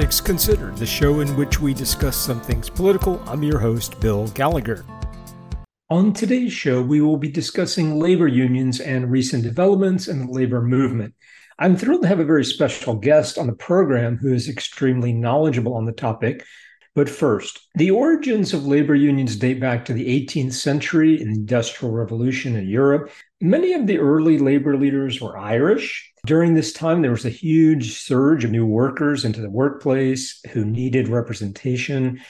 Politics Considered, the show in which we discuss some things political. I'm your host, Bill Gallagher. On today's show, we will be discussing labor unions and recent developments in the labor movement. I'm thrilled to have a very special guest on the program who is extremely knowledgeable on the topic. But first, the origins of labor unions date back to the 18th century and the Industrial Revolution in Europe. Many of the early labor leaders were Irish. During this time, there was a huge surge of new workers into the workplace who needed representation.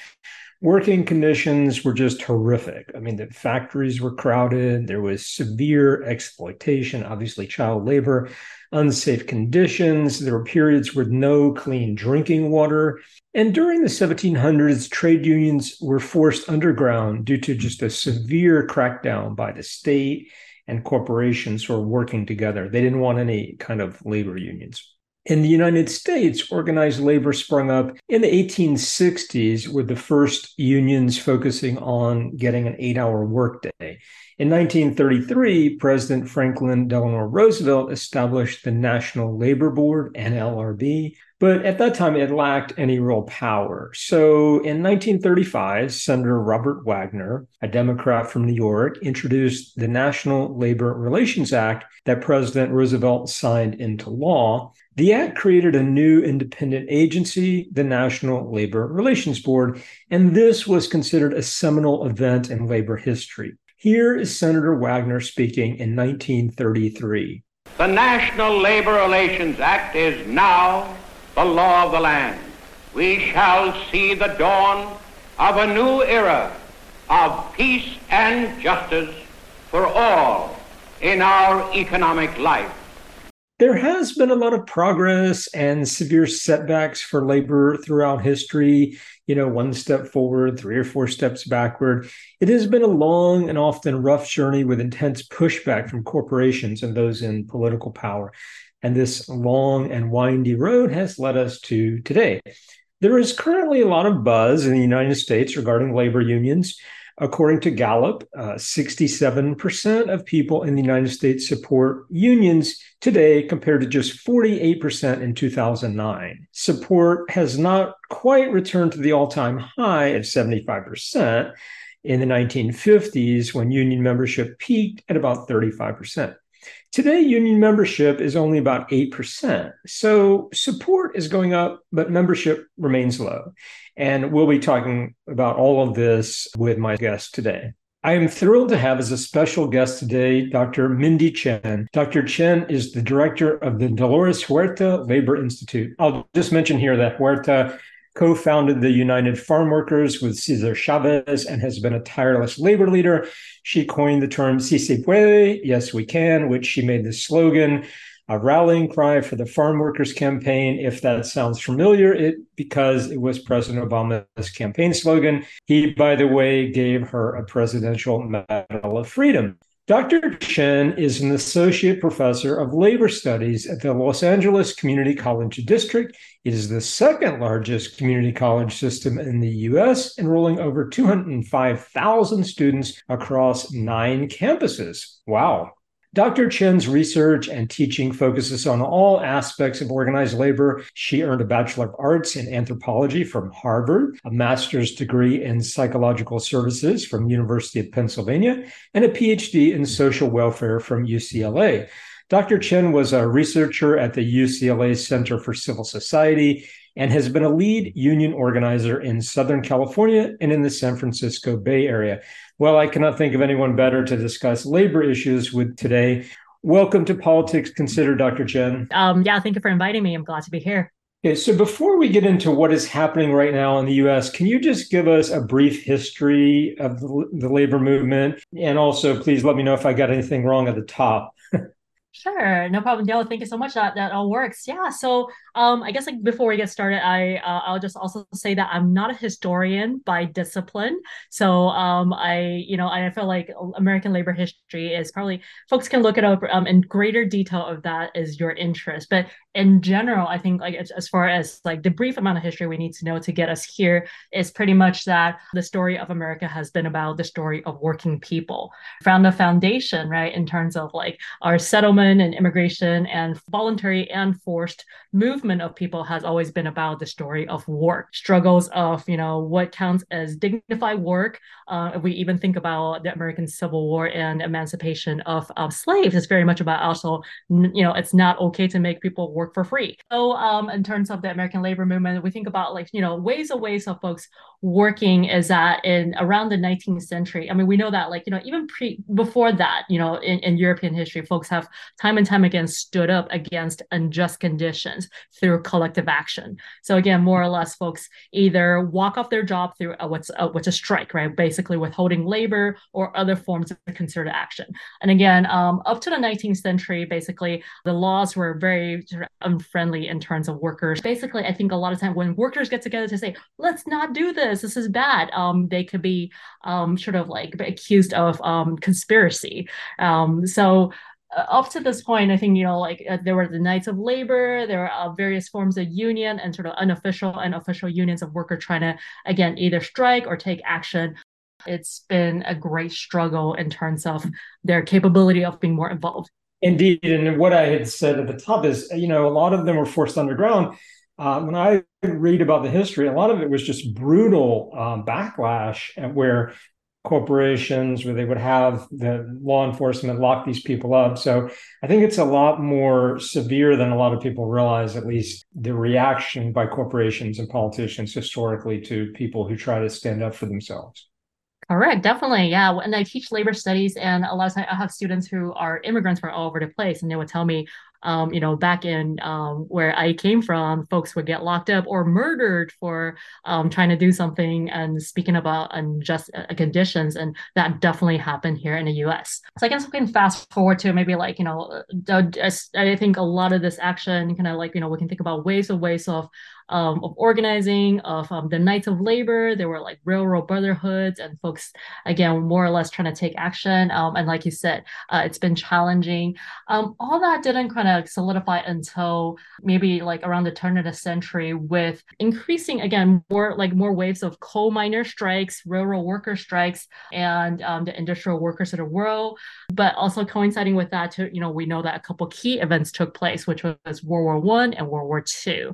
Working conditions were just horrific. I mean, the factories were crowded. There was severe exploitation, obviously child labor, unsafe conditions. There were periods with no clean drinking water. And during the 1700s, trade unions were forced underground due to just a severe crackdown by the state and corporations who were working together. They didn't want any kind of labor unions. In the United States, organized labor sprung up in the 1860s with the first unions focusing on getting an 8-hour workday. In 1933, President Franklin Delano Roosevelt established the National Labor Board, NLRB, but at that time it lacked any real power. So in 1935, Senator Robert Wagner, a Democrat from New York, introduced the National Labor Relations Act that President Roosevelt signed into law. The act created a new independent agency, the National Labor Relations Board, and this was considered a seminal event in labor history. Here is Senator Wagner speaking in 1933. The National Labor Relations Act is now the law of the land. We shall see the dawn of a new era of peace and justice for all in our economic life. There has been a lot of progress and severe setbacks for labor throughout history. You know, one step forward, three or four steps backward. It has been a long and often rough journey with intense pushback from corporations and those in political power. And this long and windy road has led us to today. There is currently a lot of buzz in the United States regarding labor unions. According to Gallup, 67% of people in the United States support unions today compared to just 48% in 2009. Support has not quite returned to the all-time high of 75% in the 1950s when union membership peaked at about 35%. Today, union membership is only about 8%. So support is going up, but membership remains low. And we'll be talking about all of this with my guest today. I am thrilled to have as a special guest today, Dr. Mindy Chen. Dr. Chen is the director of the Dolores Huerta Labor Institute. I'll just mention here that Huerta co-founded the United Farm Workers with Cesar Chavez and has been a tireless labor leader. She coined the term, "Si se puede," yes, we can, which she made the slogan, a rallying cry for the Farm Workers Campaign. If that sounds familiar, because it was President Obama's campaign slogan. He, by the way, gave her a Presidential Medal of Freedom. Dr. Chen is an associate professor of labor studies at the Los Angeles Community College District. It is the second largest community college system in the U.S., enrolling over 205,000 students across 9 campuses. Wow. Dr. Chen's research and teaching focuses on all aspects of organized labor. She earned a Bachelor of Arts in Anthropology from Harvard, a master's degree in Psychological Services from University of Pennsylvania, and a PhD in Social Welfare from UCLA. Dr. Chen was a researcher at the UCLA Center for Civil Society and has been a lead union organizer in Southern California and in the San Francisco Bay Area. Well, I cannot think of anyone better to discuss labor issues with today. Welcome to Politics Considered, Dr. Chen. Thank you for inviting me. I'm glad to be here. Okay, so before we get into what is happening right now in the U.S., can you just give us a brief history of the labor movement? And also, please let me know if I got anything wrong at the top. Sure. No problem, Dale. Thank you so much. That all works. Yeah. So I guess before we get started, I'll just also say that I'm not a historian by discipline. So I feel like American labor history is probably, folks can look it up in greater detail if that is your interest. But in general, I think like as far as like the brief amount of history we need to know to get us here is pretty much that the story of America has been about the story of working people from the foundation, right? In terms of like our settlement and immigration and voluntary and forced movement movement of people has always been about the story of work, struggles of, you know, what counts as dignified work. If we even think about the American Civil War and emancipation of slaves, it's very much about also, you know, it's not okay to make people work for free. So in terms of the American labor movement, we think about like, you know, ways and ways of folks working is that in around the 19th century. I mean, we know that like, you know, even before that, you know, in European history, folks have time and time again stood up against unjust conditions through collective action. So again, more or less folks either walk off their job through what's a strike, right? Basically withholding labor or other forms of concerted action. And again, up to the 19th century, basically the laws were very unfriendly in terms of workers. Basically, I think a lot of time when workers get together to say, let's not do this is bad, they could be sort of like accused of conspiracy. So up to this point, I think, you know, like there were the Knights of Labor, there were various forms of union and sort of unofficial and official unions of workers trying to, again, either strike or take action. It's been a great struggle in terms of their capability of being more involved. Indeed. And what I had said at the top is, you know, a lot of them were forced underground. When I read about the history, a lot of it was just brutal backlash where corporations, where they would have the law enforcement lock these people up. So I think it's a lot more severe than a lot of people realize, at least the reaction by corporations and politicians historically to people who try to stand up for themselves. Correct, definitely. Yeah. And I teach labor studies, and a lot of times I have students who are immigrants from all over the place, and they would tell me, you know, back in where I came from, folks would get locked up or murdered for trying to do something and speaking about unjust conditions. And that definitely happened here in the U.S. So I guess we can fast forward to maybe like, you know, I think a lot of this action kind of like, you know, we can think about ways of organizing, of the Knights of Labor. There were like railroad brotherhoods and folks, again, more or less trying to take action. And like you said, it's been challenging. All that didn't kind of solidify until maybe like around the turn of the century with increasing, again, more waves of coal miner strikes, railroad worker strikes, and the industrial workers of the world. But also coinciding with that, too, you know, we know that a couple key events took place, which was World War I and World War II.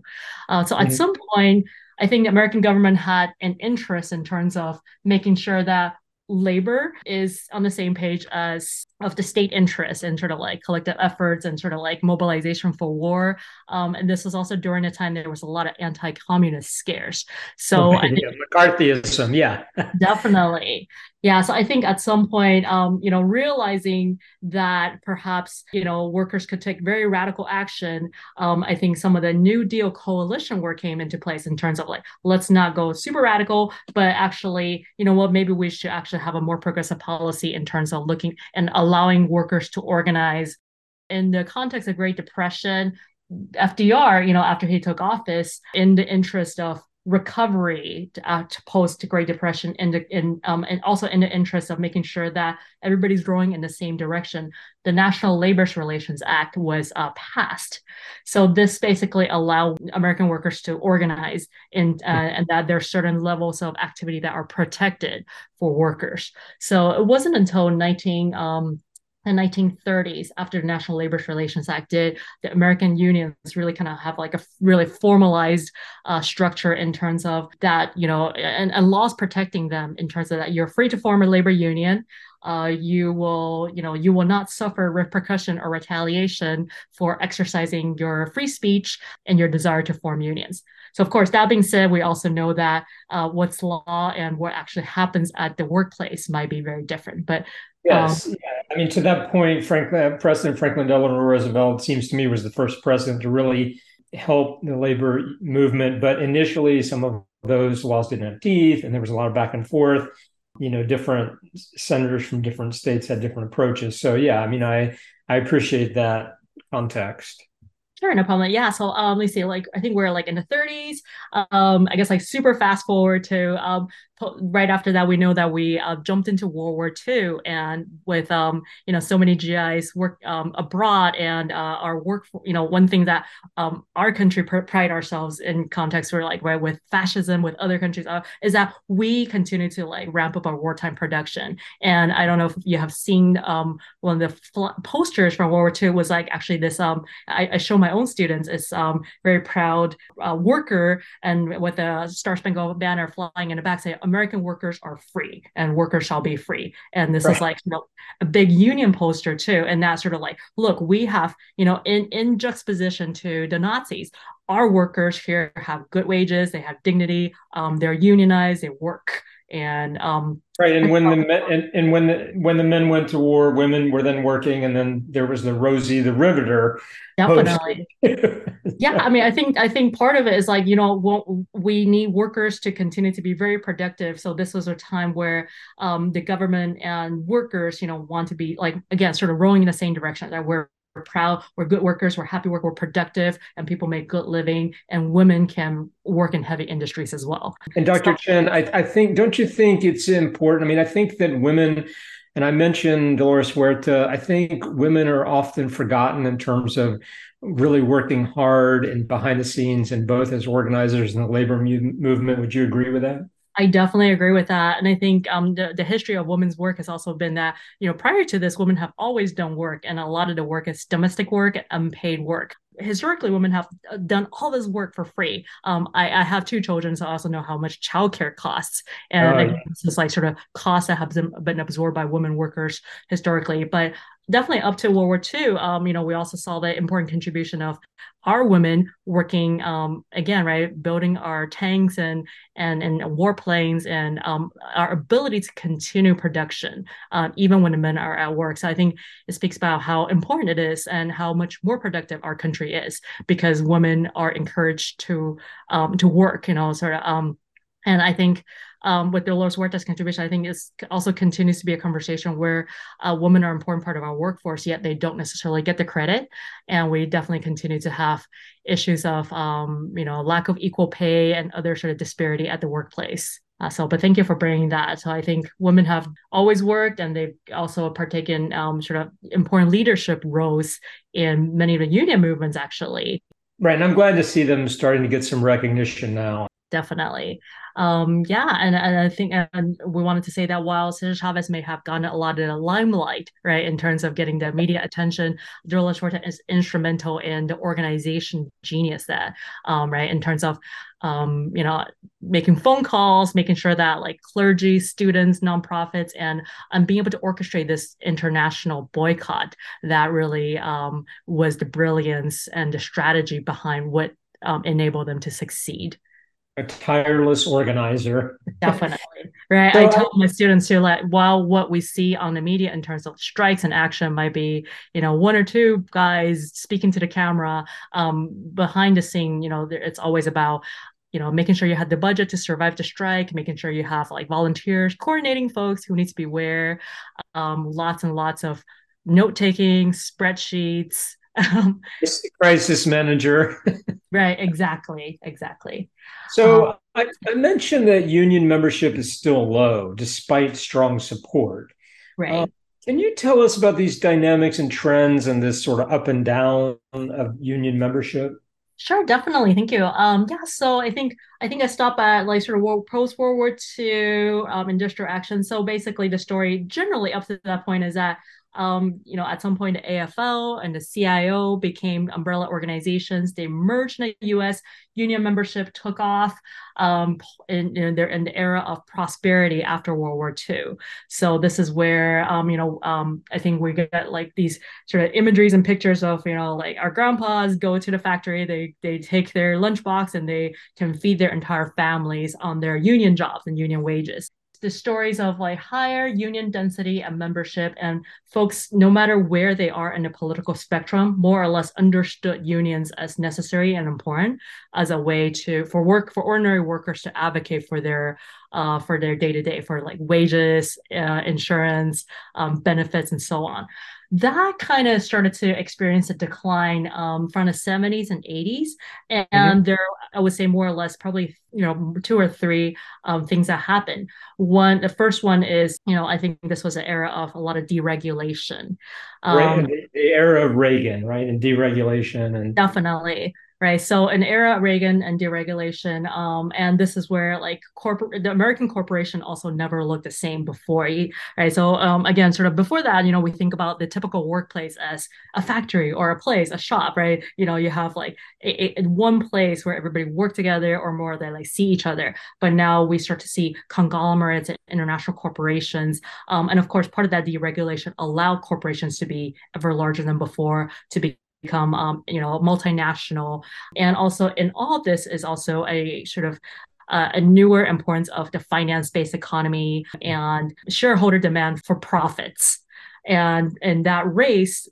So at some point, I think the American government had an interest in terms of making sure that labor is on the same page as of the state interest and sort of like collective efforts and sort of like mobilization for war. And this was also during a time there was a lot of anti-communist scares. So McCarthyism, yeah. Definitely. Yeah. So I think at some point, you know, realizing that perhaps, you know, workers could take very radical action. I think some of the New Deal coalition work came into place in terms of like, let's not go super radical, but actually, you know what, maybe we should actually have a more progressive policy in terms of looking and allowing workers to organize. In the context of Great Depression, FDR, you know, after he took office, in the interest of recovery to post Great Depression and also in the interest of making sure that everybody's rowing in the same direction, the National Labor Relations Act was passed. So this basically allowed American workers to organize and that there are certain levels of activity that are protected for workers. So it wasn't until the 1930s, after the National Labor Relations Act did, the American unions really kind of have like a really formalized structure in terms of that, you know, and laws protecting them in terms of that you're free to form a labor union. You will not suffer repercussion or retaliation for exercising your free speech and your desire to form unions. So, of course, that being said, we also know that what's law and what actually happens at the workplace might be very different. But yes, yeah. I mean, to that point, President Franklin Delano Roosevelt seems to me was the first president to really help the labor movement. But initially, some of those laws didn't have teeth, and there was a lot of back and forth. You know, different senators from different states had different approaches. So, yeah, I mean, I appreciate that context. Sure, no problem. Yeah. So let me see, like, I think we're like in the 30s. I guess like super fast forward to right after that, we know that we jumped into World War II, and with so many GIs work abroad, and our work, one thing that our country pride ourselves in context for, like, right, with fascism, with other countries, is that we continue to ramp up our wartime production. And I don't know if you have seen one of the posters from World War II was actually this. I show my own students is very proud worker, and with a Star Spangled Banner flying in the back saying, "American workers are free and workers shall be free." And this is a big union poster too. And that's sort of look, we have, in juxtaposition to the Nazis, our workers here have good wages. They have dignity. They're unionized, they work. And and when the men, and when the men went to war, women were then working, and then there was the Rosie the Riveter. Definitely, yeah. I mean, I think part of it is we need workers to continue to be very productive. So this was a time where the government and workers, want to be sort of rowing in the same direction, that we're proud, we're good workers, we're happy work, we're productive, and people make good living, and women can work in heavy industries as well. And Dr. Chen, I think, don't you think it's important? I mean, I think that women, and I mentioned Dolores Huerta, I think women are often forgotten in terms of really working hard and behind the scenes, and both as organizers in the labor movement. Would you agree with that? I definitely agree with that. And I think the history of women's work has also been that, prior to this, women have always done work. And a lot of the work is domestic work and unpaid work. Historically, women have done all this work for free. I have two children, so I also know how much childcare costs. And it's just sort of costs that have been absorbed by women workers historically. But definitely up to World War II, we also saw the important contribution of our women working, building our tanks and warplanes, and our ability to continue production, even when the men are at work. So I think it speaks about how important it is and how much more productive our country is, because women are encouraged to work, and I think with Dolores Huerta's contribution, I think it also continues to be a conversation where women are an important part of our workforce, yet they don't necessarily get the credit. And we definitely continue to have issues of, lack of equal pay and other sort of disparity at the workplace. But thank you for bringing that. So I think women have always worked, and they've also partaken sort of important leadership roles in many of the union movements, actually. Right. And I'm glad to see them starting to get some recognition now. Definitely. And I think we wanted to say that while Cesar Chavez may have gotten a lot of the limelight, right, in terms of getting the media attention, Dolores Huerta is instrumental in the organization genius that, in terms of, making phone calls, making sure that clergy, students, nonprofits, and being able to orchestrate this international boycott that really was the brilliance and the strategy behind what enabled them to succeed. A tireless organizer. Definitely. Right. So I tell my students too, while what we see on the media in terms of strikes and action might be, one or two guys speaking to the camera, behind the scene, it's always about, making sure you had the budget to survive the strike, making sure you have volunteers, coordinating folks who need to be where, lots and lots of note-taking, spreadsheets. It's the crisis manager. Right. Exactly. So I mentioned that union membership is still low, despite strong support. Right. Can you tell us about these dynamics and trends and this sort of up and down of union membership? Sure, definitely. Thank you. So I think I stopped at post-World War II industrial action. So basically the story generally up to that point is that at some point, the AFL and the CIO became umbrella organizations. They merged in the U.S. Union membership took off in the era of prosperity after World War II. So this is where, I think we get these sort of imageries and pictures of, our grandpas go to the factory, they take their lunchbox, and they can feed their entire families on their union jobs and union wages. The stories of higher union density and membership, and folks, no matter where they are in the political spectrum, more or less understood unions as necessary and important as a way for ordinary workers to advocate for their day-to-day, for wages, insurance, benefits, and so on. That kind of started to experience a decline from the 70s and 80s. And there I would say more or less probably, two or three things that happened. One, the first one is, I think this was an era of a lot of deregulation. The era of Reagan, right? And deregulation. And definitely. Right. So an era of Reagan and deregulation. And this is where the American corporation also never looked the same before. Right. So again, sort of before that, we think about the typical workplace as a factory or a place, a shop. Right. You have one place where everybody worked together, or more they see each other. But now we start to see conglomerates and international corporations. And of course, part of that deregulation allowed corporations to be ever larger than before, to become multinational. And also in all of this is also a sort of a newer importance of the finance-based economy and shareholder demand for profits. And that race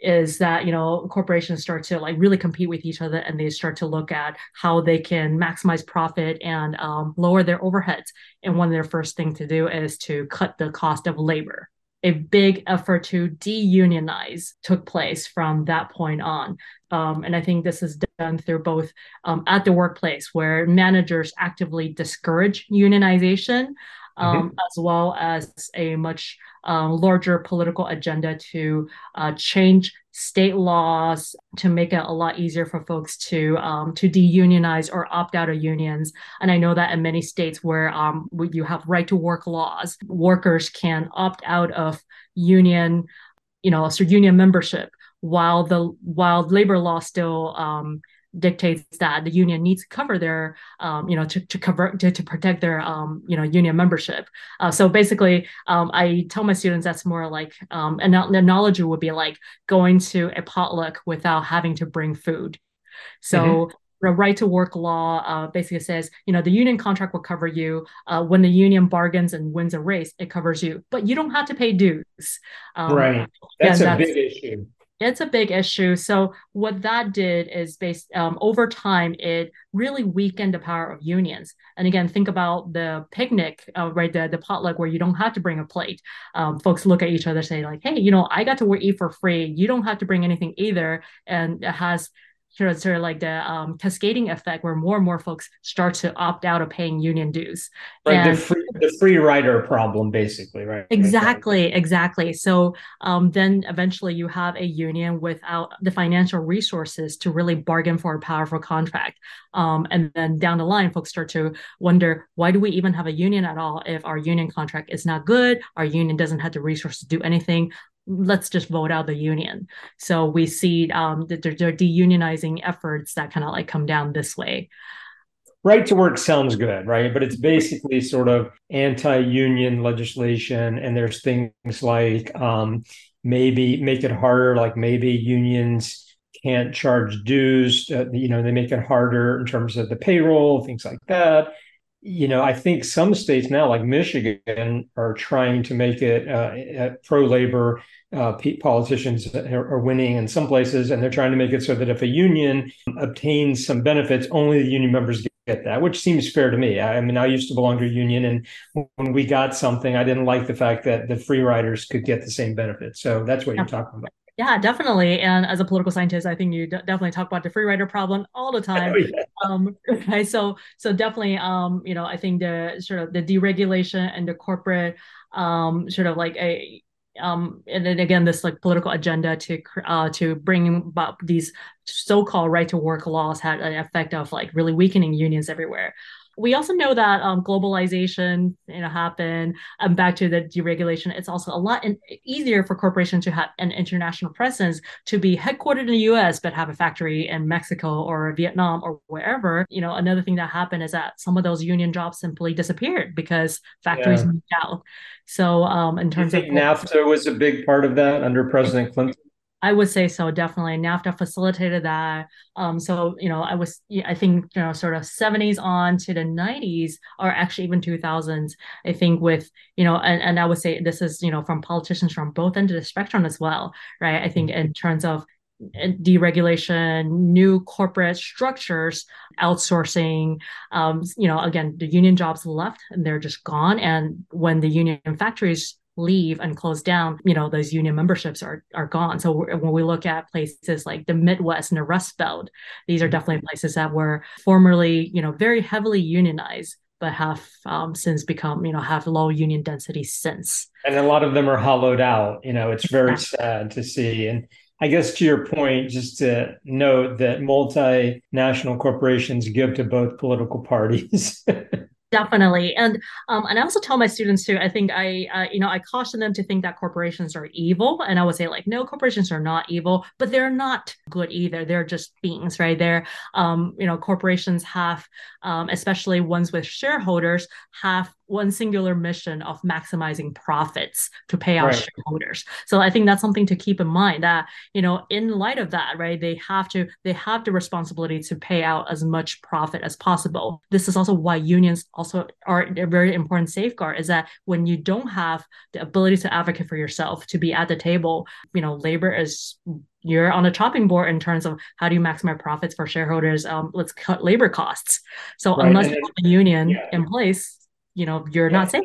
is that, corporations start to really compete with each other, and they start to look at how they can maximize profit and lower their overheads. And one of their first things to do is to cut the cost of labor. A big effort to deunionize took place from that point on. And I think this is done through both at the workplace, where managers actively discourage unionization, as well as a much larger political agenda to change state laws to make it a lot easier for folks to deunionize or opt out of unions. And I know that in many states where you have right to work laws, workers can opt out of union, union membership, while labor law still dictates that the union needs to cover their, to protect their, union membership. So basically, I tell my students that's more like an analogy would be like going to a potluck without having to bring food. So the right to work law basically says, the union contract will cover you. When the union bargains and wins a race, it covers you, but you don't have to pay dues. Right. That's a big issue. It's a big issue. So what that did is over time, it really weakened the power of unions. And again, think about the picnic, right? The potluck where you don't have to bring a plate. Folks look at each other saying hey, I got to eat for free. You don't have to bring anything either. And it has sort of like the cascading effect where more and more folks start to opt out of paying union dues. The free rider problem, basically, right? Exactly. So then eventually you have a union without the financial resources to really bargain for a powerful contract. And then down the line, folks start to wonder, why do we even have a union at all if our union contract is not good? Our union doesn't have the resources to do anything. Let's just vote out the union. So we see that they're deunionizing efforts that kind of come down this way. Right to work sounds good, right? But it's basically sort of anti-union legislation. And there's things like maybe make it harder, maybe unions can't charge dues. They make it harder in terms of the payroll, things like that. I think some states now, like Michigan, are trying to make it pro-labor. Politicians are winning in some places, and they're trying to make it so that if a union obtains some benefits, only the union members get that, which seems fair to me. I mean, I used to belong to a union, and when we got something, I didn't like the fact that the free riders could get the same benefits. So that's what you're talking about. Yeah, definitely. And as a political scientist, I think you definitely talk about the free rider problem all the time. Oh, yeah. Right? So definitely, I think the deregulation and the corporate and then again, this political agenda to bring about these so-called right to work laws had an effect of really weakening unions everywhere. We also know that globalization happened, and back to the deregulation, it's also a lot easier for corporations to have an international presence, to be headquartered in the US but have a factory in Mexico or Vietnam or wherever. Another thing that happened is that some of those union jobs simply disappeared because factories moved out. So in terms of NAFTA was a big part of that under President Clinton. I would say so, definitely. NAFTA facilitated that. Sort of 70s on to the 90s, or actually even 2000s, I think with, and I would say this is, from politicians from both ends of the spectrum as well, right? I think in terms of deregulation, new corporate structures, outsourcing, again, the union jobs left and they're just gone. And when the union factories leave and close down, you know, those union memberships are gone. So when we look at places like the Midwest and the Rust Belt, these are definitely places that were formerly, you know, very heavily unionized, but have since become, you know, have low union density since. And a lot of them are hollowed out. You know, it's very sad to see. And I guess to your point, just to note that multinational corporations give to both political parties. Definitely. And I also tell my students too, I think I caution them to think that corporations are evil. And I would say, like, no, corporations are not evil, but they're not good either. They're just beings, right? They're, you know, corporations have, especially ones with shareholders, have one singular mission of maximizing profits to pay out shareholders. So I think that's something to keep in mind that, you know, in light of that, right, they have the responsibility to pay out as much profit as possible. This is also why unions also are a very important safeguard, is that when you don't have the ability to advocate for yourself, to be at the table, you know, labor is, you're on a chopping board in terms of how do you maximize profits for shareholders? Let's cut labor costs. So unless you have a union in place, you know, you're not safe.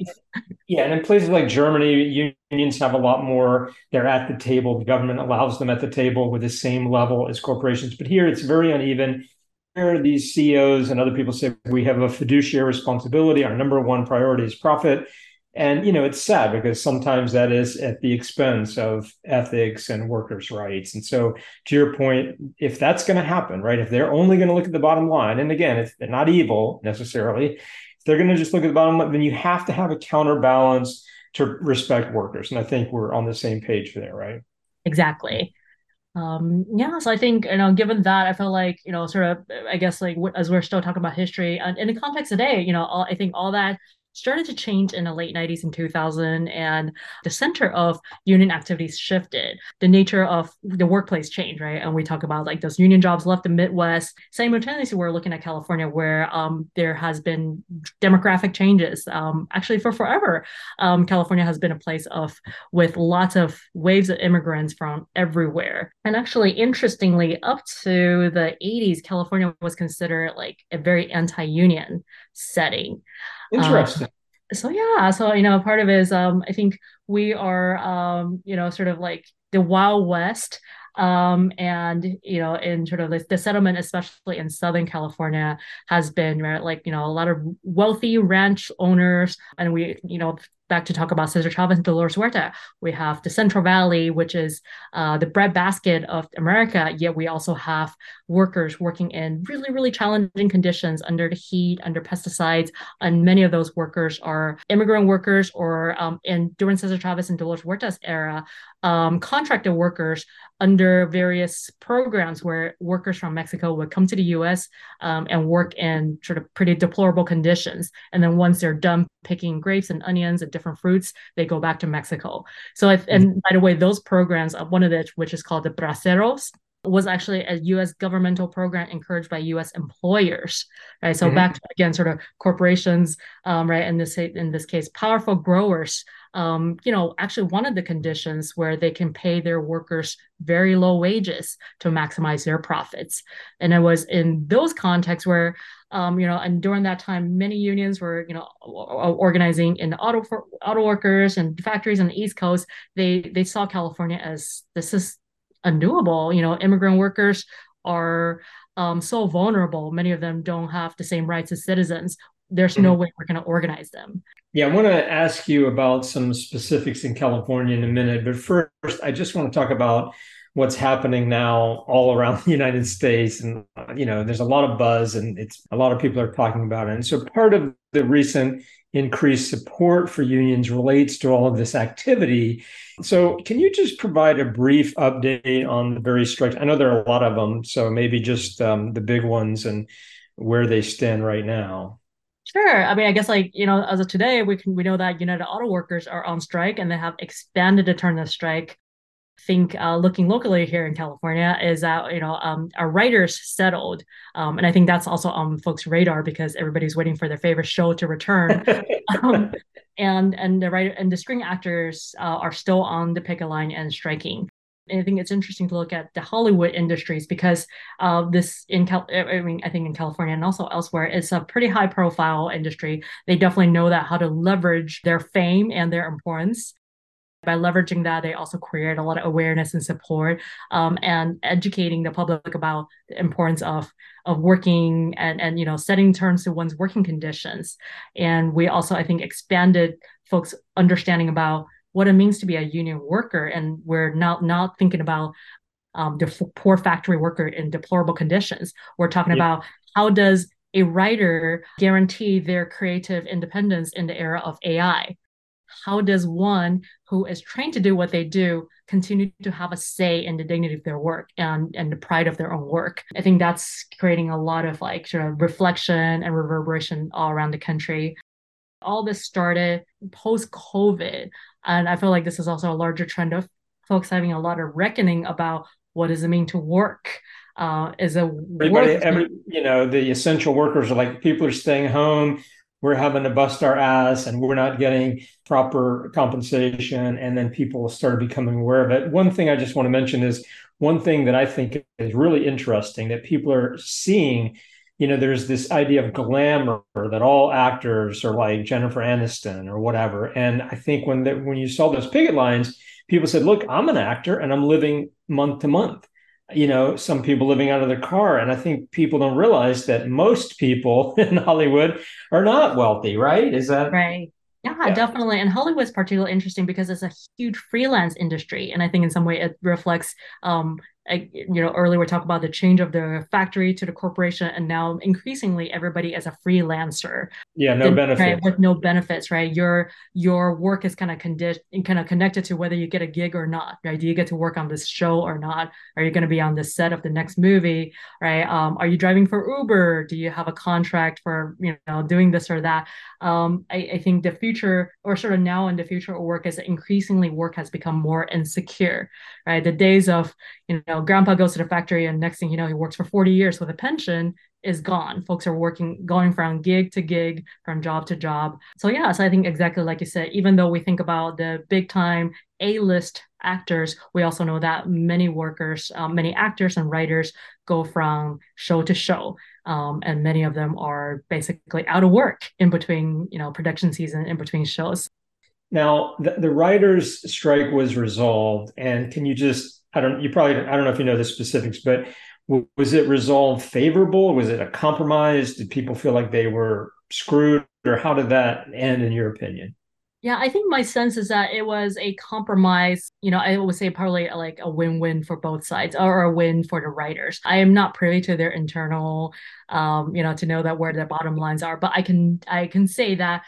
Yeah. And in places like Germany, unions have a lot more. They're at the table. The government allows them at the table with the same level as corporations. But here it's very uneven. Here these CEOs and other people say, we have a fiduciary responsibility. Our number one priority is profit. And, you know, it's sad because sometimes that is at the expense of ethics and workers' rights. And so to your point, if that's going to happen, right, if they're only going to look at the bottom line, and again, if they're not evil necessarily, if they're going to just look at the bottom line, then you have to have a counterbalance to respect workers. And I think we're on the same page there, right? Exactly. So I think, you know, given that, I feel like, you know, sort of, I guess, like, as we're still talking about history and in the context today, you know, I think all that started to change in the late 90s and 2000, and the center of union activities shifted. The nature of the workplace changed, right? And we talk about, like, those union jobs left the Midwest. Simultaneously, we're looking at California, where there has been demographic changes. Actually, for forever, California has been a place with lots of waves of immigrants from everywhere. And actually, interestingly, up to the 80s, California was considered, like, a very anti-union setting. Interesting. So, you know, part of it is, I think we are, you know, sort of like the Wild West, and, you know, in sort of the settlement, especially in Southern California, has been, right, like, you know, a lot of wealthy ranch owners. And we, you know, back to talk about Cesar Chavez and Dolores Huerta, we have the Central Valley, which is the breadbasket of America, yet we also have workers working in really, really challenging conditions under the heat, under pesticides, and many of those workers are immigrant workers or during Cesar Chavez and Dolores Huerta's era, contracted workers under various programs where workers from Mexico would come to the U.S. And work in sort of pretty deplorable conditions. And then once they're done picking grapes and onions and different fruits, they go back to Mexico. So, and by the way, those programs, one of which is called the Braceros, was actually a U.S. governmental program encouraged by U.S. employers, right? So back to, again, sort of corporations, right? In this case, powerful growers, you know, actually wanted the conditions where they can pay their workers very low wages to maximize their profits. And it was in those contexts where, you know, and during that time, many unions were, you know, organizing in auto workers and factories on the East Coast. They saw California as, this is undoable. You know, immigrant workers are so vulnerable. Many of them don't have the same rights as citizens. There's no way we're going to organize them. Yeah, I want to ask you about some specifics in California in a minute. But first, I just want to talk about what's happening now all around the United States. And, you know, there's a lot of buzz and it's a lot of people are talking about it. And so part of the recent increased support for unions relates to all of this activity. So can you just provide a brief update on the various strikes? I know there are a lot of them, so maybe just the big ones and where they stand right now. Sure. I mean, I guess, like, you know, as of today, we know that United Auto Workers are on strike and they have expanded the term of strike. I think looking locally here in California is that, you know, our writers settled. And I think that's also on folks' radar because everybody's waiting for their favorite show to return. And the writer and the string actors are still on the picket line and striking. And I think it's interesting to look at the Hollywood industries because I think in California and also elsewhere, it's a pretty high profile industry. They definitely know that how to leverage their fame and their importance By leveraging that, they also created a lot of awareness and support and educating the public about the importance of working and you know, setting terms to one's working conditions. And we also, I think, expanded folks' understanding about what it means to be a union worker. And we're not thinking about the poor factory worker in deplorable conditions. We're talking about how does a writer guarantee their creative independence in the era of AI? How does one who is trained to do what they do continue to have a say in the dignity of their work and the pride of their own work? I think that's creating a lot of like sort of reflection and reverberation all around the country. All this started post-COVID. And I feel like this is also a larger trend of folks having a lot of reckoning about what does it mean to work? The essential workers are like, people are staying home. We're having to bust our ass and we're not getting proper compensation. And then people started becoming aware of it. One thing I just want to mention is one thing that I think is really interesting that people are seeing, you know, there's this idea of glamour that all actors are like Jennifer Aniston or whatever. And I think when you saw those picket lines, people said, look, I'm an actor and I'm living month to month. You know, some people living out of their car. And I think people don't realize that most people in Hollywood are not wealthy, right? Is that right? Yeah, definitely. And Hollywood's particularly interesting because it's a huge freelance industry. And I think in some way it reflects, earlier we talked about the change of the factory to the corporation. And now increasingly everybody is a freelancer. Yeah, no benefits. Right? With no benefits, right? Your work is kind of connected to whether you get a gig or not, right? Do you get to work on this show or not? Are you going to be on the set of the next movie, right? Are you driving for Uber? Do you have a contract for, you know, doing this or that? I think the future, or sort of now in the future of work, is that increasingly work has become more insecure, right? The days of, you know, grandpa goes to the factory and next thing you know, he works for 40 years with a pension is gone. Folks are going from gig to gig, from job to job. So I think exactly like you said, even though we think about the big time A-list actors, we also know that many workers, many actors and writers go from show to show. And many of them are basically out of work in between, you know, production season, in between shows. Now, the writers' strike was resolved. And can you just, I don't know if you know the specifics, but was it resolved favorable? Was it a compromise? Did people feel like they were screwed? Or how did that end, in your opinion? Yeah, I think my sense is that it was a compromise. You know, I would say probably like a win-win for both sides, or a win for the writers. I am not privy to their internal, to know that where their bottom lines are, but I can say that,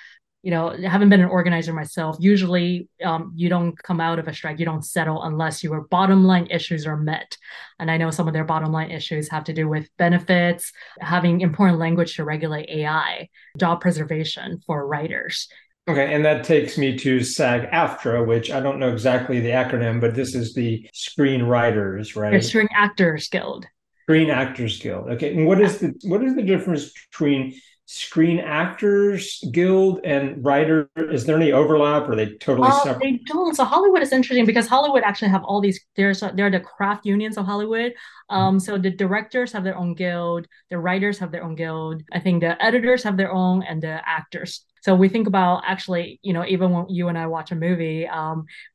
you know, having been an organizer myself, usually you don't come out of a strike, you don't settle unless your bottom line issues are met. And I know some of their bottom line issues have to do with benefits, having important language to regulate AI, job preservation for writers. Okay, and that takes me to SAG-AFTRA, which I don't know exactly the acronym, but this is the Screenwriters, right? The Screen Actors Guild. Screen Actors Guild. Okay, and what is the difference between Screen Actors Guild and writer? Is there any overlap, or are they totally separate? They don't. So Hollywood is interesting because Hollywood actually have all these, there are the craft unions of Hollywood. So the directors have their own guild, the writers have their own guild. I think the editors have their own, and the actors. So we think about actually, you know, even when you and I watch a movie,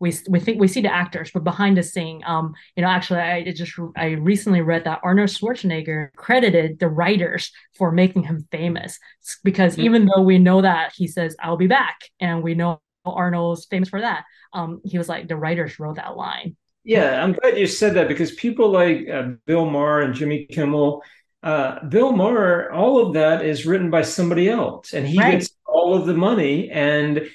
we think we see the actors, but behind the scene, I recently read that Arnold Schwarzenegger credited the writers for making him famous, because even though we know that he says, "I'll be back," and we know Arnold's famous for that, he was like, the writers wrote that line. Yeah, I'm glad you said that, because people like Bill Maher and Jimmy Kimmel, Bill Maher, all of that is written by somebody else, and he gets all of the money. And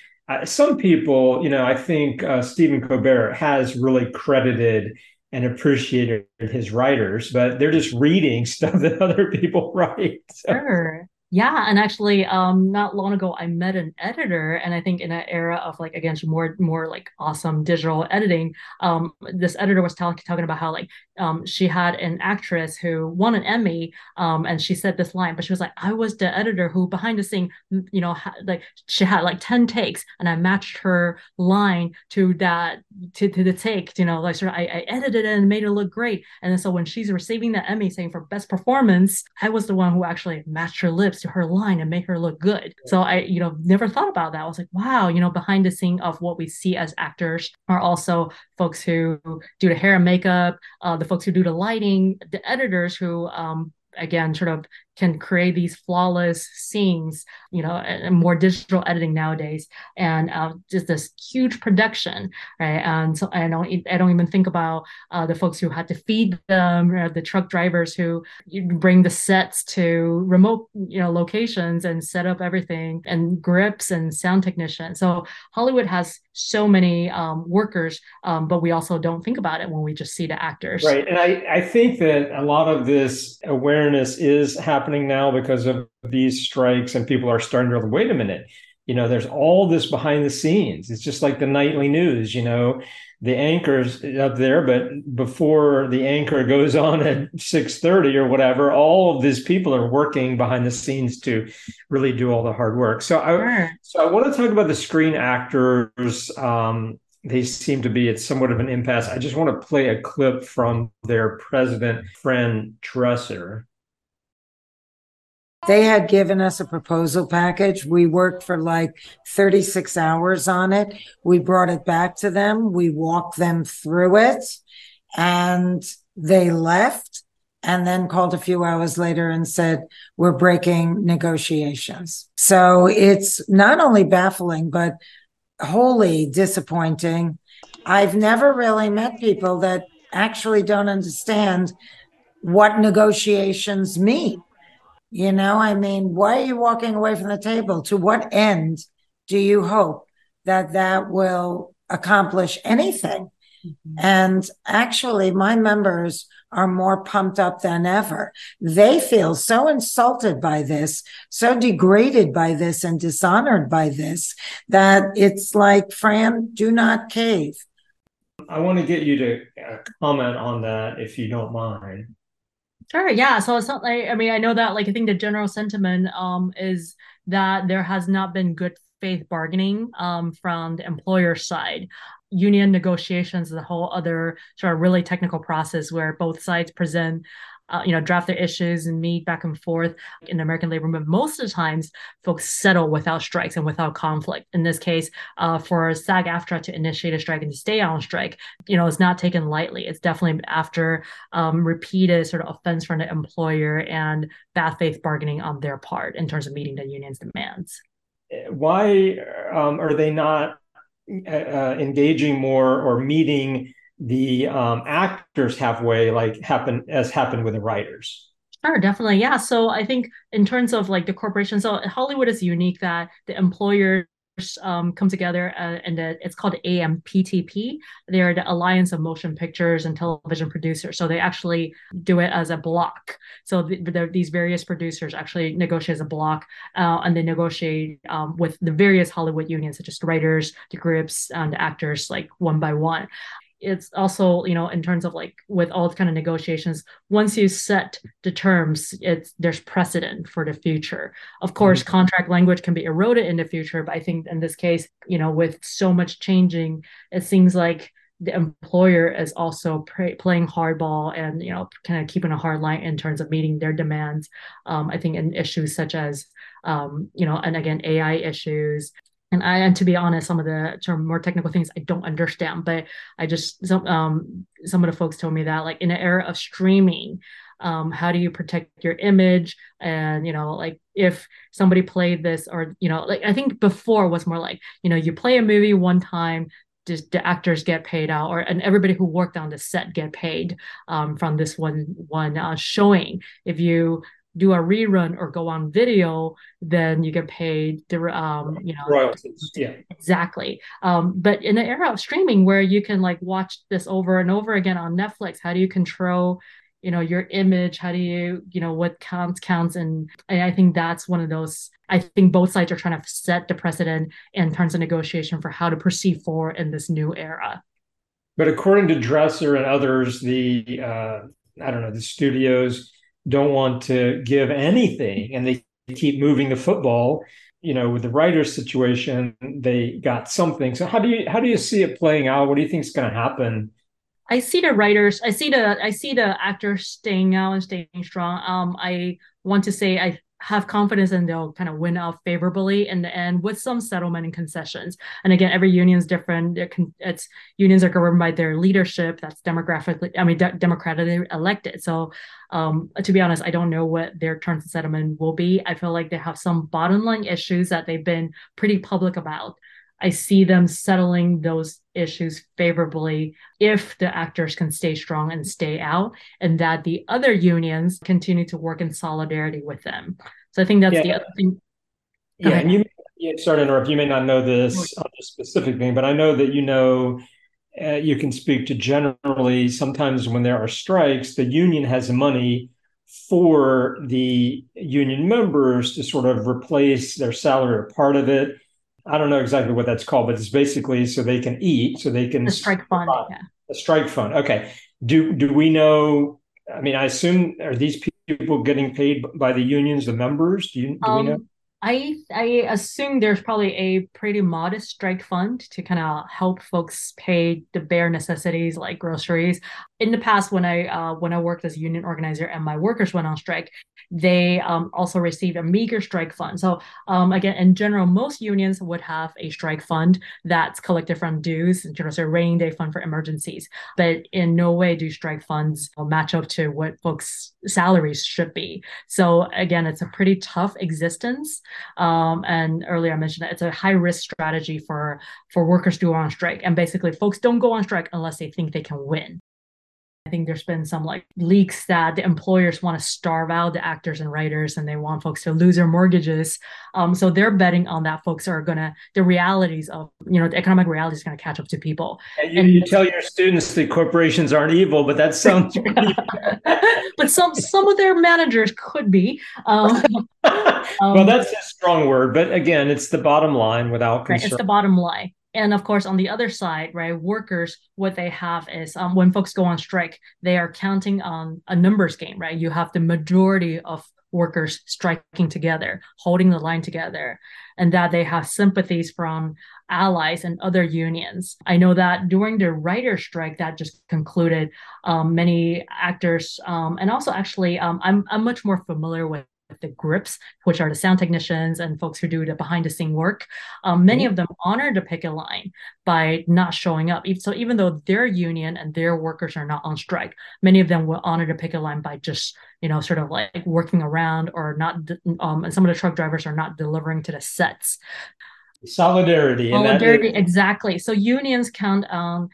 some people, you know, I think Stephen Colbert has really credited and appreciated his writers, but they're just reading stuff that other people write. So. Sure. Yeah. And actually, not long ago, I met an editor. And I think in an era of like, again, more like awesome digital editing, this editor was talking about how like she had an actress who won an Emmy, and she said this line, but she was like, I was the editor who behind the scene, you know, like she had like 10 takes, and I matched her line to that, to the take, you know, like sort of, I edited it and made it look great. And then so when she's receiving the Emmy saying for best performance, I was the one who actually matched her lips to her line and make her look good. So I, never thought about that. I was like, wow, behind the scene of what we see as actors are also folks who do the hair and makeup, the folks who do the lighting, the editors who, again, sort of can create these flawless scenes, and more digital editing nowadays, and just this huge production, right? And so I don't even think about the folks who had to feed them, or the truck drivers who bring the sets to remote, locations and set up everything, and grips and sound technicians. So Hollywood has so many workers, but we also don't think about it when we just see the actors. Right, and I think that a lot of this awareness is happening now because of these strikes, and people are starting to go, wait a minute, there's all this behind the scenes. It's just like the nightly news, the anchor's up there, but before the anchor goes on at 6:30 or whatever, all of these people are working behind the scenes to really do all the hard work. So I want to talk about the screen actors. They seem to be at somewhat of an impasse. I just want to play a clip from their president, Fran Drescher. They had given us a proposal package. We worked for like 36 hours on it. We brought it back to them. We walked them through it, and they left, and then called a few hours later and said, we're breaking negotiations. So it's not only baffling, but wholly disappointing. I've never really met people that actually don't understand what negotiations mean. Why are you walking away from the table? To what end do you hope that will accomplish anything? Mm-hmm. And actually, my members are more pumped up than ever. They feel so insulted by this, so degraded by this, and dishonored by this, that it's like, Fran, do not cave. I want to get you to comment on that, if you don't mind. Sure. Yeah. So it's not like, I know that, I think the general sentiment is that there has not been good faith bargaining from the employer side. Union negotiations is a whole other sort of really technical process where both sides present, draft their issues and meet back and forth. In the American labor movement, most of the times folks settle without strikes and without conflict. In this case, for SAG-AFTRA to initiate a strike and to stay on strike, it's not taken lightly. It's definitely after repeated sort of offense from the employer and bad faith bargaining on their part in terms of meeting the union's demands. Why are they not engaging more or meeting the actors halfway, as happened with the writers? Sure, definitely. Yeah. So I think in terms of the corporation, so Hollywood is unique that the employers come together and it's called AMPTP. They're the Alliance of Motion Pictures and Television Producers. So they actually do it as a block. So these various producers actually negotiate as a block, and they negotiate with the various Hollywood unions, such as the writers, the grips, and the actors, one by one. It's also, in terms of with all kind of negotiations, once you set the terms, there's precedent for the future. Of course, mm-hmm. Contract language can be eroded in the future, but I think in this case, with so much changing, it seems like the employer is also playing hardball and, kind of keeping a hard line in terms of meeting their demands. I think in issues such as, and again, AI issues. And to be honest, some of the more technical things I don't understand, but some of the folks told me that in the era of streaming, how do you protect your image? And, if somebody played this or, I think before was more you play a movie one time, just the actors get paid out, and everybody who worked on the set get paid from this one showing. If you do a rerun or go on video, then you get paid royalties. Yeah, exactly. But in the era of streaming, where you can watch this over and over again on Netflix, how do you control, your image? How do you, what counts? And I think that's one of those. I think both sides are trying to set the precedent in terms of negotiation for how to proceed forward in this new era. But according to Drescher and others, the studios don't want to give anything, and they keep moving the football. With the writers' situation, they got something. So how do you see it playing out? What do you think is going to happen? I see the writers. I see the actors staying out and staying strong. I want to say I have confidence and they'll kind of win out favorably in the end with some settlement and concessions. And again, every union is different. Unions are governed by their leadership that's democratically elected. So to be honest, I don't know what their terms of settlement will be. I feel like they have some bottom line issues that they've been pretty public about. I see them settling those issues favorably if the actors can stay strong and stay out, and that the other unions continue to work in solidarity with them. So I think that's the other thing. Yeah, and sorry to interrupt, you may not know this on the specific thing, but I know that you can speak to generally sometimes when there are strikes, the union has money for the union members to sort of replace their salary or part of it. I don't know exactly what that's called, but it's basically so they can eat, so they can... The strike fund, The strike fund, okay. Do we know, I mean, I assume, are these people getting paid by the unions, the members? Do we know? I assume there's probably a pretty modest strike fund to kind of help folks pay the bare necessities like groceries. In the past, when I worked as a union organizer and my workers went on strike, they also received a meager strike fund. So again, in general, most unions would have a strike fund that's collected from dues, in terms of a rainy day fund for emergencies. But in no way do strike funds match up to what folks' salaries should be. So again, it's a pretty tough existence. And earlier I mentioned that it's a high-risk strategy for workers to go on strike. And basically, folks don't go on strike unless they think they can win. I think there's been some leaks that the employers want to starve out the actors and writers, and they want folks to lose their mortgages. So they're betting on that folks are going to, the realities of, the economic reality is going to catch up to people. And you tell your students the corporations aren't evil, but that sounds pretty But some of their managers could be. Well, that's a strong word. But again, it's the bottom line without concern. Right, it's the bottom line. And of course, on the other side, right, workers, what they have is when folks go on strike, they are counting on a numbers game, right? You have the majority of workers striking together, holding the line together, and that they have sympathies from allies and other unions. I know that during the writer's strike that just concluded, many actors, and also actually, I'm much more familiar with the grips, which are the sound technicians and folks who do the behind-the-scene work, many of them honor the picket line by not showing up. So even though their union and their workers are not on strike, many of them will honor the picket line by just, sort of working around or not. And some of the truck drivers are not delivering to the sets. Solidarity, exactly. So unions count on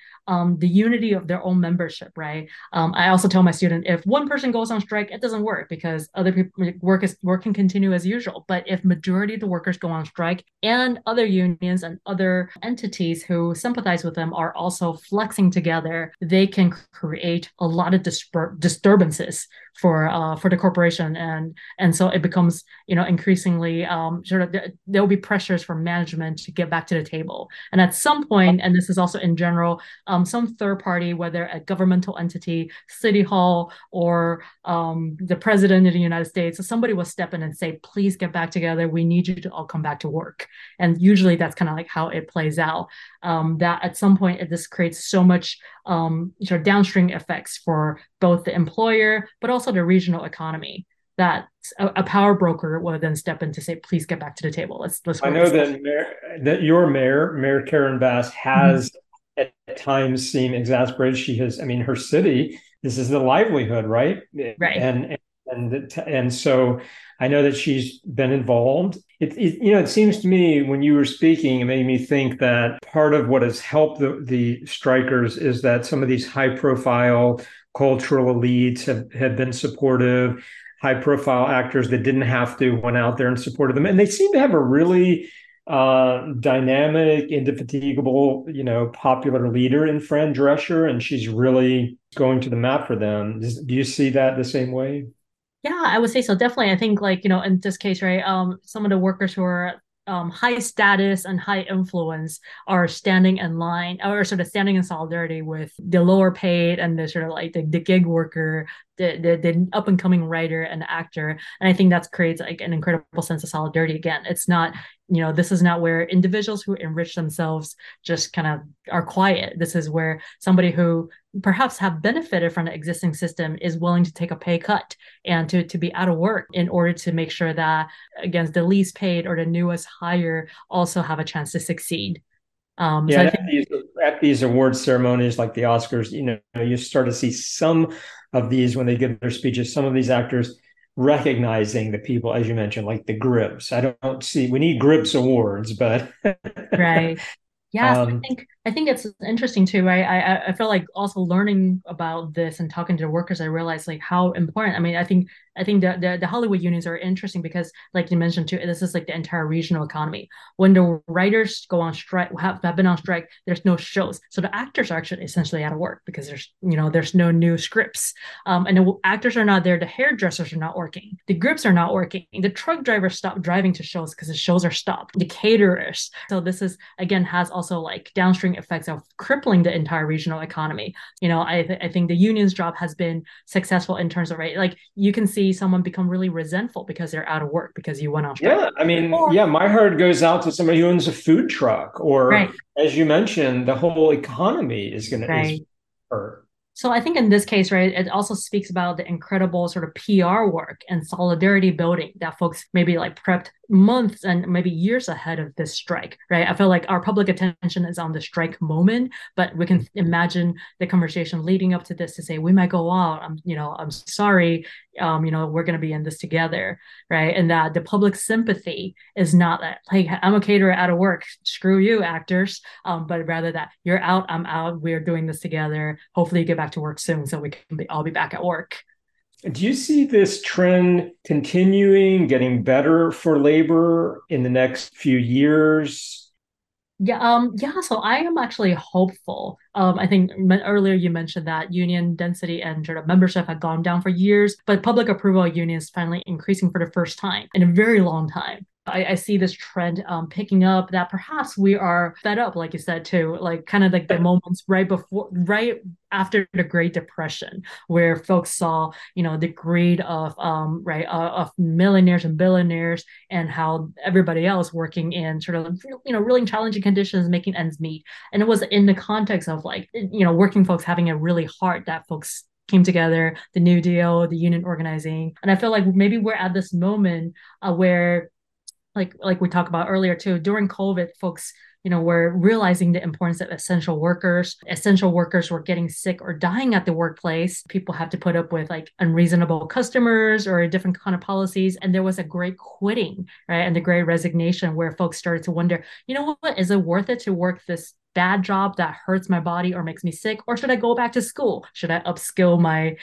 the unity of their own membership, right? I also tell my student, if one person goes on strike, it doesn't work because other people work can continue as usual. But if majority of the workers go on strike and other unions and other entities who sympathize with them are also flexing together, they can create a lot of disturbances for the corporation, and so it becomes increasingly sort of there will be pressures from management to get back to the table. And at some point, and this is also in general, some third party, whether a governmental entity, City Hall, or the president of the United States, somebody will step in and say, please get back together. We need you to all come back to work. And usually that's kind of how it plays out, that at some point, this creates so much downstream effects for both the employer, but also the regional economy, that a power broker will then step in to say, please get back to the table. Let's I know that your mayor, Karen Bass, has at times seemed exasperated. She has, her city, this is the livelihood, right? Right. And so I know that she's been involved. It seems to me when you were speaking, it made me think that part of what has helped the strikers is that some of these high profile cultural elites have been supportive. High-profile actors that didn't have to went out there in support of them. And they seem to have a really dynamic, indefatigable, popular leader in Fran Drescher, and she's really going to the mat for them. Do you see that the same way? Yeah, I would say so. Definitely. I think in this case, right, some of the workers who are high status and high influence are standing in line or sort of standing in solidarity with the lower paid and the sort of the gig worker, the up and coming writer and actor. And I think that creates like an incredible sense of solidarity. Again, it's not, you know, this is not where individuals who enrich themselves just kind of are quiet. This is where somebody who perhaps have benefited from the existing system is willing to take a pay cut and to be out of work in order to make sure that, again, the least paid or the newest hire also have a chance to succeed. So I think at these award ceremonies like the Oscars, you know, you start to see some of these when they give their speeches, some of these actors recognizing the people, as you mentioned, like the Grips. I don't see, we need Grips awards, but right. Yeah, I think it's interesting too, right? I feel like also learning about this and talking to the workers, I realized like how important. I mean, I think the Hollywood unions are interesting because, like you mentioned too, this is like the entire regional economy. When the writers go on strike, have been on strike, there's no shows, so the actors are actually essentially out of work because there's no new scripts, and the actors are not there. The hairdressers are not working. The Grips are not working. The truck drivers stop driving to shows because the shows are stopped. The caterers. So this is again has also like downstream effects of crippling the entire regional economy. You know, I think the union's job has been successful in terms of, right, like you can see someone become really resentful because they're out of work because you went on strike. Yeah, I mean, my heart goes out to somebody who owns a food truck or, right, as you mentioned, the whole economy is going to hurt. So I think in this case, right, it also speaks about the incredible sort of PR work and solidarity building that folks maybe like prepped months and maybe years ahead of this strike, right? I feel like our public attention is on the strike moment, but we can imagine the conversation leading up to this to say, we might go out, I'm sorry, we're going to be in this together, right? And that the public sympathy is not that, like, I'm a caterer out of work, screw you actors, but rather that you're out, I'm out, we're doing this together, hopefully you get back to work soon so we can all be back at work. Do you see this trend continuing, getting better for labor in the next few years? So I am actually hopeful. I think earlier you mentioned that union density and sort of membership had gone down for years, but public approval of unions finally increasing for the first time in a very long time. I see this trend picking up that perhaps we are fed up, like you said, too, like kind of like the moments right after the Great Depression, where folks saw, the greed of millionaires and billionaires and how everybody else working in sort of, really challenging conditions, making ends meet. And it was in the context of like, working folks having it really hard that folks came together, the New Deal, the union organizing. And I feel like maybe we're at this moment where like we talked about earlier too, during COVID, folks, were realizing the importance of essential workers. Essential workers were getting sick or dying at the workplace. People have to put up with like unreasonable customers or different kind of policies. And there was a great quitting, right? And the great resignation where folks started to wonder, is it worth it to work this bad job that hurts my body or makes me sick? Or should I go back to school? Should I upskill my,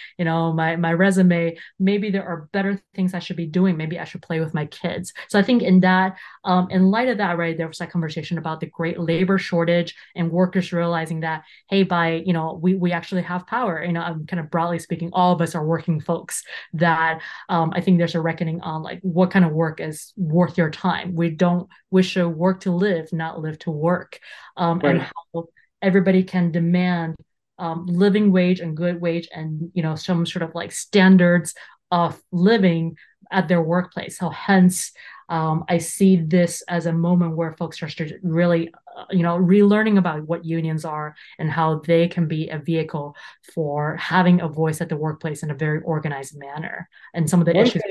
my resume? Maybe there are better things I should be doing. Maybe I should play with my kids. So I think in that, in light of that, right, there was that conversation about the great labor shortage and workers realizing that, hey, we actually have power. I'm kind of broadly speaking, all of us are working folks that I think there's a reckoning on like what kind of work is worth your time. We should work to live, not live to work. And how everybody can demand living wage and good wage and, some sort of like standards of living at their workplace. So hence, I see this as a moment where folks are really, relearning about what unions are and how they can be a vehicle for having a voice at the workplace in a very organized manner. And some of the issues.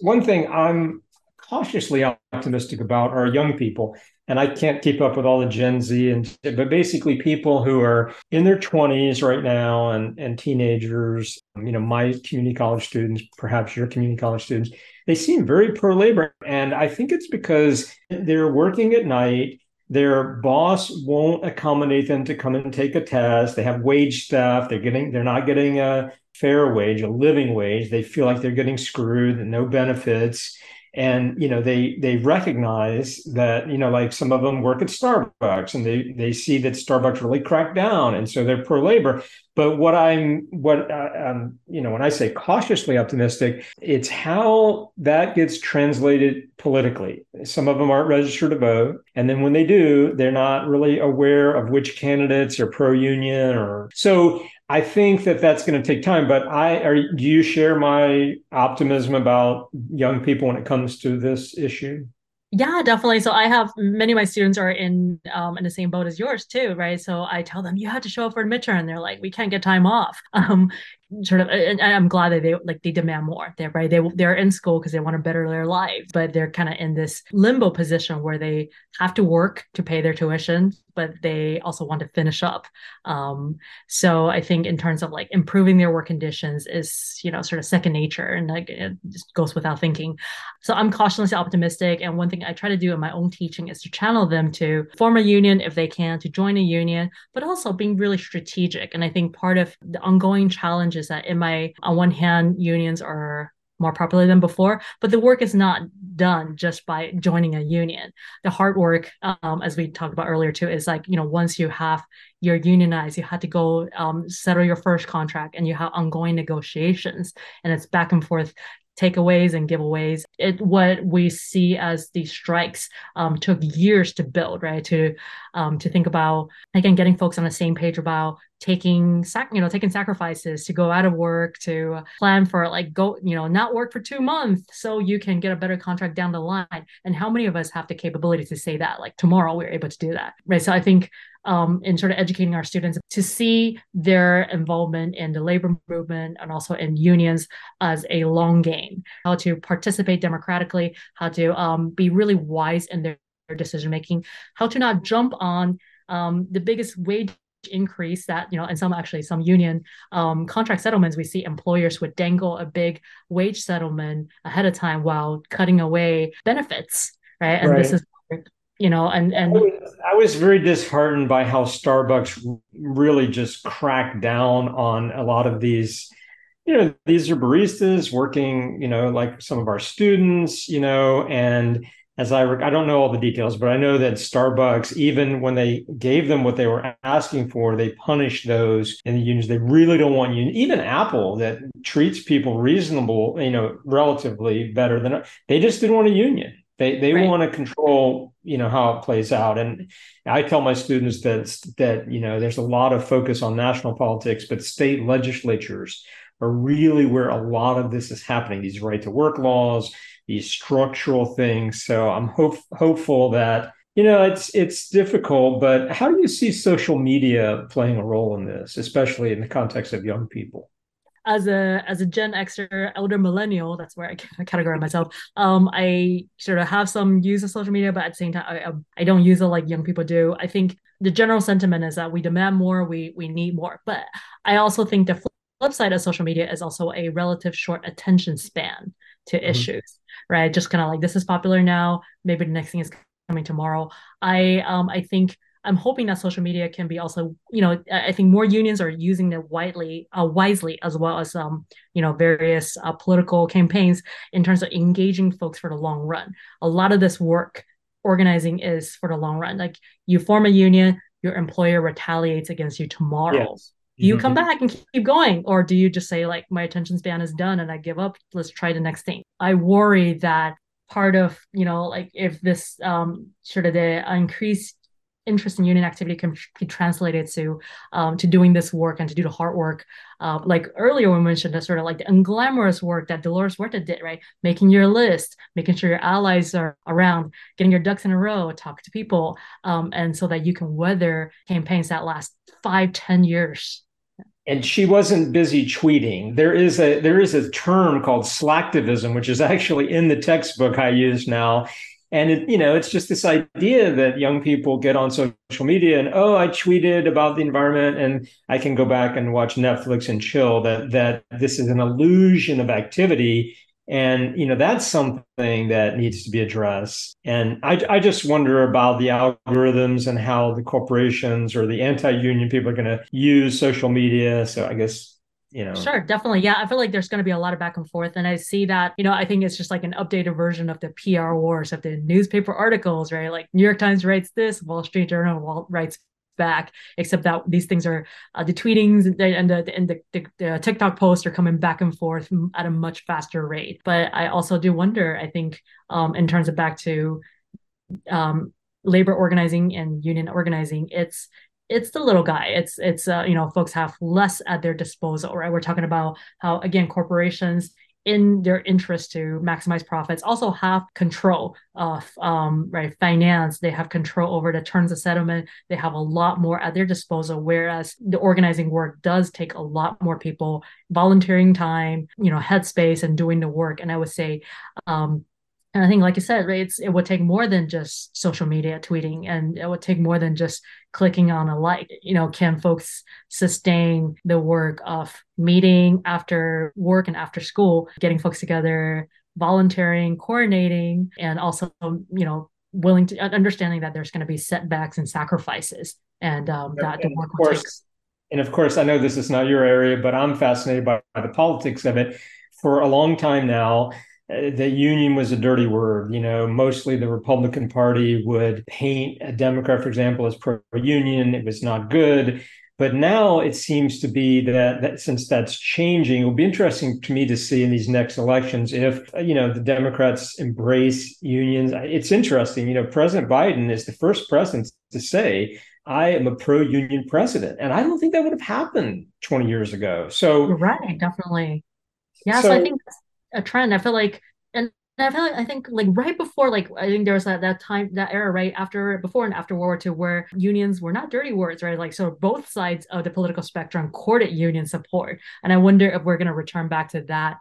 One thing I'm cautiously optimistic about are young people. And I can't keep up with all the Gen Z, but basically people who are in their 20s right now and teenagers, my community college students, perhaps your community college students, they seem very pro-labor. And I think it's because they're working at night, their boss won't accommodate them to come and take a test, they have wage stuff, they're not getting a fair wage, a living wage, they feel like they're getting screwed and no benefits. And, they recognize that, like some of them work at Starbucks and they see that Starbucks really cracked down. And so they're pro-labor. But when I say cautiously optimistic, it's how that gets translated politically. Some of them aren't registered to vote. And then when they do, they're not really aware of which candidates are pro-union or so. I think that that's going to take time, but do you share my optimism about young people when it comes to this issue? Yeah, definitely. So I have many of my students are in the same boat as yours too, right? So I tell them you have to show up for a midterm, and they're like, we can't get time off. And I'm glad that they demand more. They're in school because they want to better their lives, but they're kind of in this limbo position where they have to work to pay their tuition, but they also want to finish up. So I think in terms of improving their work conditions is, sort of second nature, and it just goes without thinking. So I'm cautiously optimistic. And one thing I try to do in my own teaching is to channel them to form a union if they can, to join a union, but also being really strategic. And I think part of the ongoing challenge is that on one hand, unions are more popular than before, but the work is not done just by joining a union. The hard work, as we talked about earlier too, is once you're unionized, you have to go settle your first contract, and you have ongoing negotiations, and it's back and forth takeaways and giveaways. What we see as these strikes took years to build, right? To think about, again, getting folks on the same page about taking sacrifices to go out of work, to plan for not work for 2 months so you can get a better contract down the line. And how many of us have the capability to say that, tomorrow we're able to do that, right? So I think in sort of educating our students to see their involvement in the labor movement and also in unions as a long game, how to participate democratically, how to be really wise in their decision-making, how to not jump on the biggest wage increase that, and some union contract settlements, we see employers would dangle a big wage settlement ahead of time while cutting away benefits, right? And this is, I was very disheartened by how Starbucks really just cracked down on a lot of these, these are baristas working, like some of our students, and as I don't know all the details, but I know that Starbucks, even when they gave them what they were asking for, they punished those in the unions. They really don't want unions. Even Apple, that treats people reasonable, relatively better than they just didn't want a union. They right. want to control, how it plays out. And I tell my students that there's a lot of focus on national politics, but state legislatures are really where a lot of this is happening. These right to work laws, these structural things. So I'm hopeful that, it's difficult, but how do you see social media playing a role in this, especially in the context of young people? As a Gen Xer, elder millennial, that's where I categorize myself. I sort of have some use of social media, but at the same time, I don't use it like young people do. I think the general sentiment is that we demand more, we need more. But I also think the flip side of social media is also a relative short attention span to mm-hmm. issues, right? Just kind of this is popular now. Maybe the next thing is coming tomorrow. I think I'm hoping that social media can be also, I think more unions are using it wisely, as well as, various political campaigns in terms of engaging folks for the long run. A lot of this work organizing is for the long run. You form a union, your employer retaliates against you tomorrow. Yes. Do you mm-hmm. come back and keep going? Or do you just say my attention span is done and I give up, let's try the next thing? I worry that part of, if this sort of the increased interest in union activity can be translated to doing this work and to do the hard work. Earlier we mentioned that sort of the unglamorous work that Dolores Huerta did, right? Making your list, making sure your allies are around, getting your ducks in a row, talk to people, and so that you can weather campaigns that last 5-10 years. And she wasn't busy tweeting. There is a term called slacktivism, which is actually in the textbook I use now. And, it's just this idea that young people get on social media and, oh, I tweeted about the environment and I can go back and watch Netflix and chill, that this is an illusion of activity. And, that's something that needs to be addressed. And I just wonder about the algorithms and how the corporations or the anti-union people are going to use social media. So I guess... Sure, definitely. Yeah, I feel like there's going to be a lot of back and forth. And I see that, I think it's just an updated version of the PR wars, of the newspaper articles, right? New York Times writes this, Wall Street Journal writes back, except that these things are the tweetings and the TikTok posts are coming back and forth at a much faster rate. But I also do wonder, I think, in terms of back to labor organizing and union organizing, it's it's the little guy. It's you know, folks have less at their disposal, right? We're talking about how, again, corporations, in their interest to maximize profits, also have control of finance. They have control over the terms of settlement. They have a lot more at their disposal, whereas the organizing work does take a lot more people, volunteering time, you know, headspace, and doing the work. And I would say, and I think, like you said, right, it would take more than just social media tweeting, and it would take more than just clicking on a like. You know, can folks sustain the work of meeting after work and after school, getting folks together, volunteering, coordinating, and also, you know, willing to understanding that there's going to be setbacks and sacrifices, and that the work will take. And of course, I know this is not your area, but I'm fascinated by the politics of it. For a long time now, the union was a dirty word. You know, mostly the Republican Party would paint a Democrat, for example, as pro-union. It was not good. But now it seems to be that since that's changing, it will be interesting to me to see in these next elections if, you know, the Democrats embrace unions. It's interesting. You know, President Biden is the first president to say, I am a pro-union president. And I don't think that would have happened 20 years ago. So right, definitely. Yeah, so I think that's a trend. I think right before, like, I think there was that time, that era, right before and after World War II, where unions were not dirty words, right? Like, so both sides of the political spectrum courted union support. And I wonder if we're going to return back to that.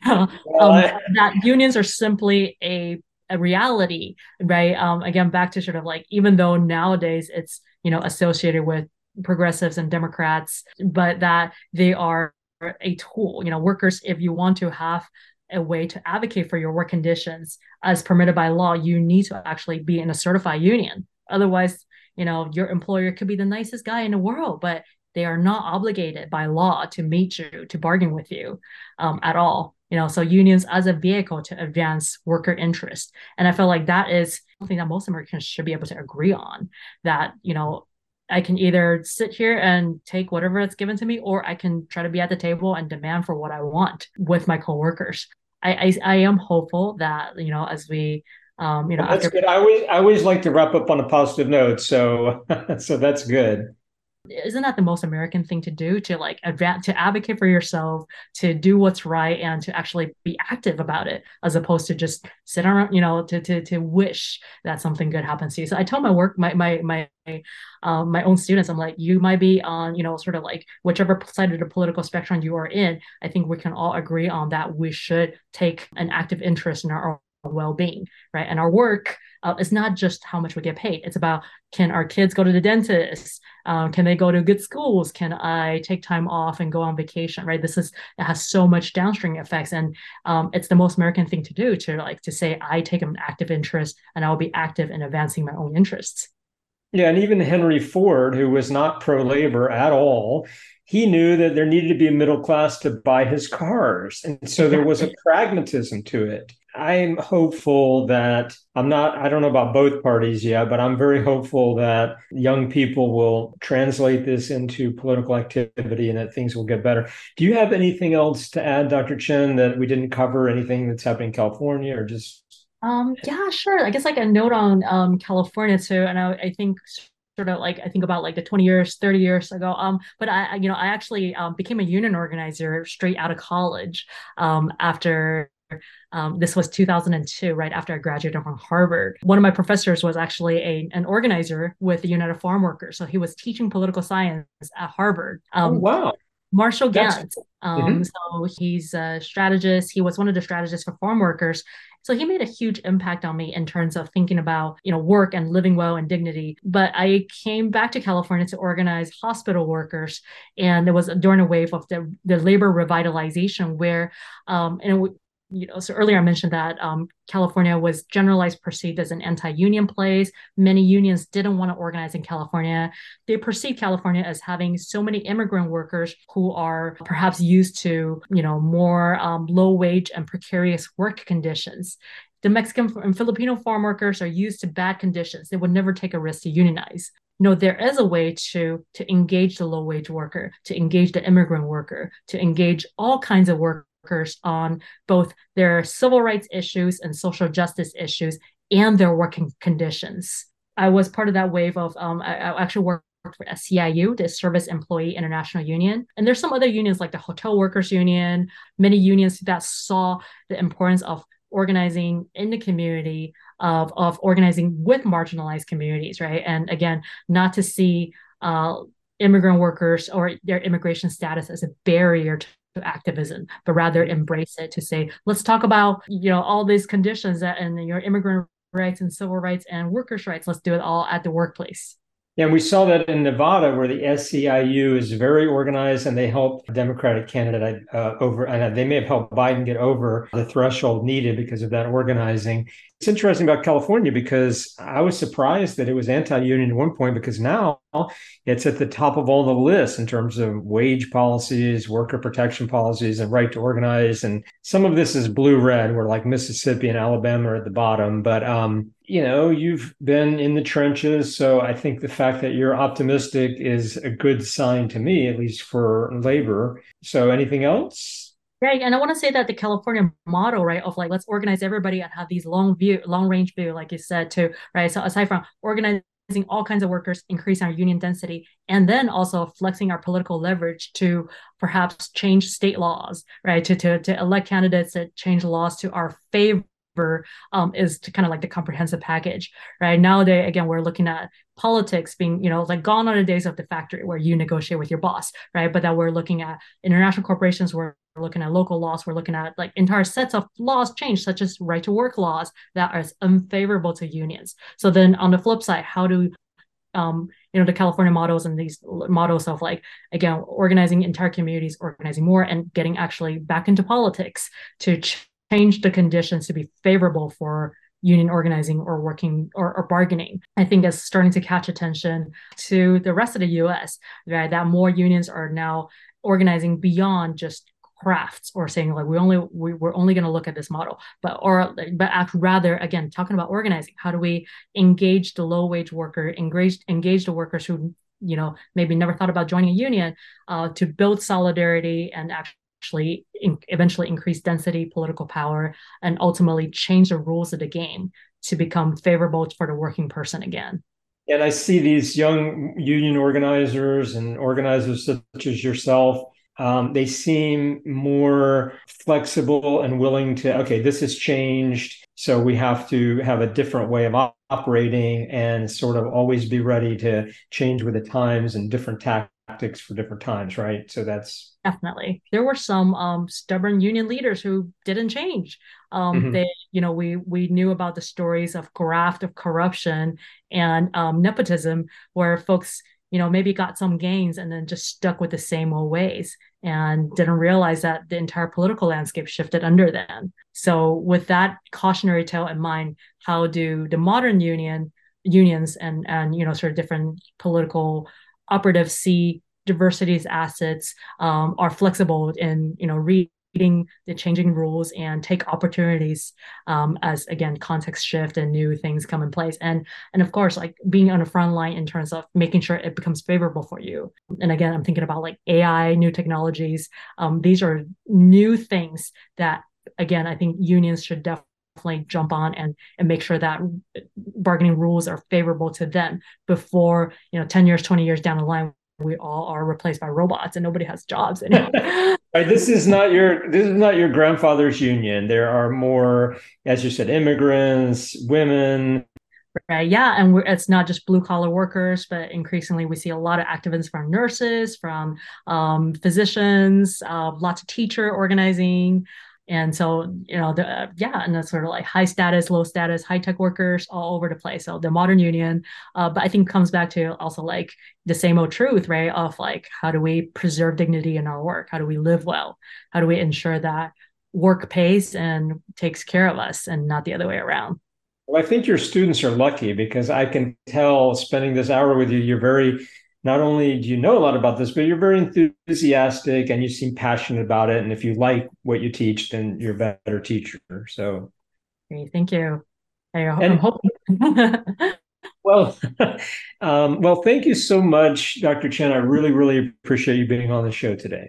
That unions are simply a reality, right? Again, back to sort of like, even though nowadays it's, you know, associated with progressives and Democrats, but that they are a tool. You know, workers, if you want to have a way to advocate for your work conditions as permitted by law, you need to actually be in a certified union. Otherwise, you know, your employer could be the nicest guy in the world, but they are not obligated by law to meet you, to bargain with you at all. You know, so unions as a vehicle to advance worker interest. And I feel like that is something that most Americans should be able to agree on, that, you know, I can either sit here and take whatever it's given to me, or I can try to be at the table and demand for what I want with my coworkers. I am hopeful that, you know, as we, you know, well, that's good. I always like to wrap up on a positive note. So that's good. Isn't that the most American thing to do, to like advance, to advocate for yourself, to do what's right, and to actually be active about it, as opposed to just sit around, you know, to wish that something good happens to you. So I tell my work, my own students, I'm like, you might be on, you know, sort of like whichever side of the political spectrum you are in. I think we can all agree on that. We should take an active interest in our own well-being, right? And our work is not just how much we get paid. It's about, can our kids go to the dentist? Can they go to good schools? Can I take time off and go on vacation, right? It has so much downstream effects. And it's the most American thing to do, to say, I take an active interest, and I'll be active in advancing my own interests. Yeah. And even Henry Ford, who was not pro-labor at all, he knew that there needed to be a middle class to buy his cars. And so there was a pragmatism to it. I'm hopeful that I don't know about both parties yet, but I'm very hopeful that young people will translate this into political activity and that things will get better. Do you have anything else to add, Dr. Chen, that we didn't cover? Anything that's happening in California, or just? Yeah, sure. I guess like a note on California too. And I think sort of like, I think about like the 20 years, 30 years ago. But I actually became a union organizer straight out of college after. This was 2002, right after I graduated from Harvard. One of my professors was actually an organizer with the United Farm Workers. So he was teaching political science at Harvard. Wow. Marshall Gant. So he's a strategist. He was one of the strategists for farm workers. So he made a huge impact on me in terms of thinking about, you know, work and living well and dignity. But I came back to California to organize hospital workers. And it was during a wave of the labor revitalization where, you know, so earlier I mentioned that California was generalized perceived as an anti-union place. Many unions didn't want to organize in California. They perceive California as having so many immigrant workers who are perhaps used to, you know, more low wage and precarious work conditions. The Mexican and Filipino farm workers are used to bad conditions. They would never take a risk to unionize. No, there is a way to engage the low wage worker, to engage the immigrant worker, to engage all kinds of workers on both their civil rights issues and social justice issues and their working conditions. I was part of that wave of, I actually worked for SEIU, the Service Employee International Union. And there's some other unions like the Hotel Workers Union, many unions that saw the importance of organizing in the community, of organizing with marginalized communities, right? And again, not to see immigrant workers or their immigration status as a barrier to activism, but rather embrace it to say, let's talk about, you know, all these conditions that, and your immigrant rights and civil rights and workers' rights. Let's do it all at the workplace. Yeah, and we saw that in Nevada, where the SEIU is very organized, and they helped a Democratic candidate over, and they may have helped Biden get over the threshold needed because of that organizing. It's interesting about California because I was surprised that it was anti-union at one point, because now it's at the top of all the lists in terms of wage policies, worker protection policies, and right to organize. And some of this is blue-red, where like Mississippi and Alabama are at the bottom, but you know, you've been in the trenches. So I think the fact that you're optimistic is a good sign to me, at least for labor. So anything else? Right. And I want to say that the California model, right, of like, let's organize everybody and have these long range view, like you said, too, right? So aside from organizing all kinds of workers, increasing our union density, and then also flexing our political leverage to perhaps change state laws, right? To elect candidates that change laws to our favor. Is to kind of like the comprehensive package, right? Nowadays, again, we're looking at politics being, you know, like gone are the days of the factory where you negotiate with your boss, right? But that we're looking at international corporations, we're looking at local laws, we're looking at like entire sets of laws change, such as right to work laws that are unfavorable to unions. So then on the flip side, how do you know, the California models and these models of like, again, organizing entire communities, organizing more and getting actually back into politics to change the conditions to be favorable for union organizing or working or bargaining. I think that's starting to catch attention to the rest of the US, right? That more unions are now organizing beyond just crafts or saying like, we're only going to look at this model, but rather, again, talking about organizing, how do we engage the low wage worker, engage the workers who, you know, maybe never thought about joining a union to build solidarity and actually eventually increase density, political power, and ultimately change the rules of the game to become favorable for the working person again. And I see these young union organizers and organizers such as yourself, they seem more flexible and willing to, okay, this has changed, so we have to have a different way of operating and sort of always be ready to change with the times and different tactics for different times, right? So that's definitely. There were some stubborn union leaders who didn't change. They, you know, we knew about the stories of graft, of corruption, and nepotism, where folks, you know, maybe got some gains and then just stuck with the same old ways and didn't realize that the entire political landscape shifted under them. So, with that cautionary tale in mind, how do the modern unions and you know, sort of different political operatives see diversity's assets, are flexible in, you know, reading the changing rules and take opportunities as, again, context shift and new things come in place. And of course, like being on the front line in terms of making sure it becomes favorable for you. And again, I'm thinking about like AI, new technologies. These are new things that, again, I think unions should definitely jump on and make sure that bargaining rules are favorable to them before, you know, 10 years, 20 years down the line, we all are replaced by robots and nobody has jobs anymore. Right, this is not your grandfather's union. There are more, as you said, immigrants, women. Right. Yeah. And it's not just blue collar workers, but increasingly we see a lot of activism from nurses, from physicians, lots of teacher organizing. And so, you know, and that's sort of like high status, low status, high tech workers all over the place. So the modern union, but I think comes back to also like the same old truth, right? Of like, how do we preserve dignity in our work? How do we live well? How do we ensure that work pays and takes care of us and not the other way around? Well, I think your students are lucky because I can tell spending this hour with you, you're very, not only do you know a lot about this, but you're very enthusiastic and you seem passionate about it. And if you like what you teach, then you're a better teacher. So, thank you. I'm hoping. Well, thank you so much, Dr. Chen. I really, really appreciate you being on the show today.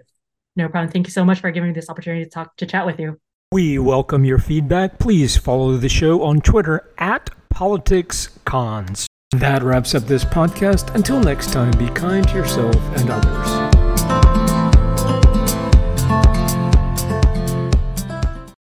No problem. Thank you so much for giving me this opportunity to chat with you. We welcome your feedback. Please follow the show on Twitter @PoliticsCons. That wraps up this podcast. Until next time, be kind to yourself and others.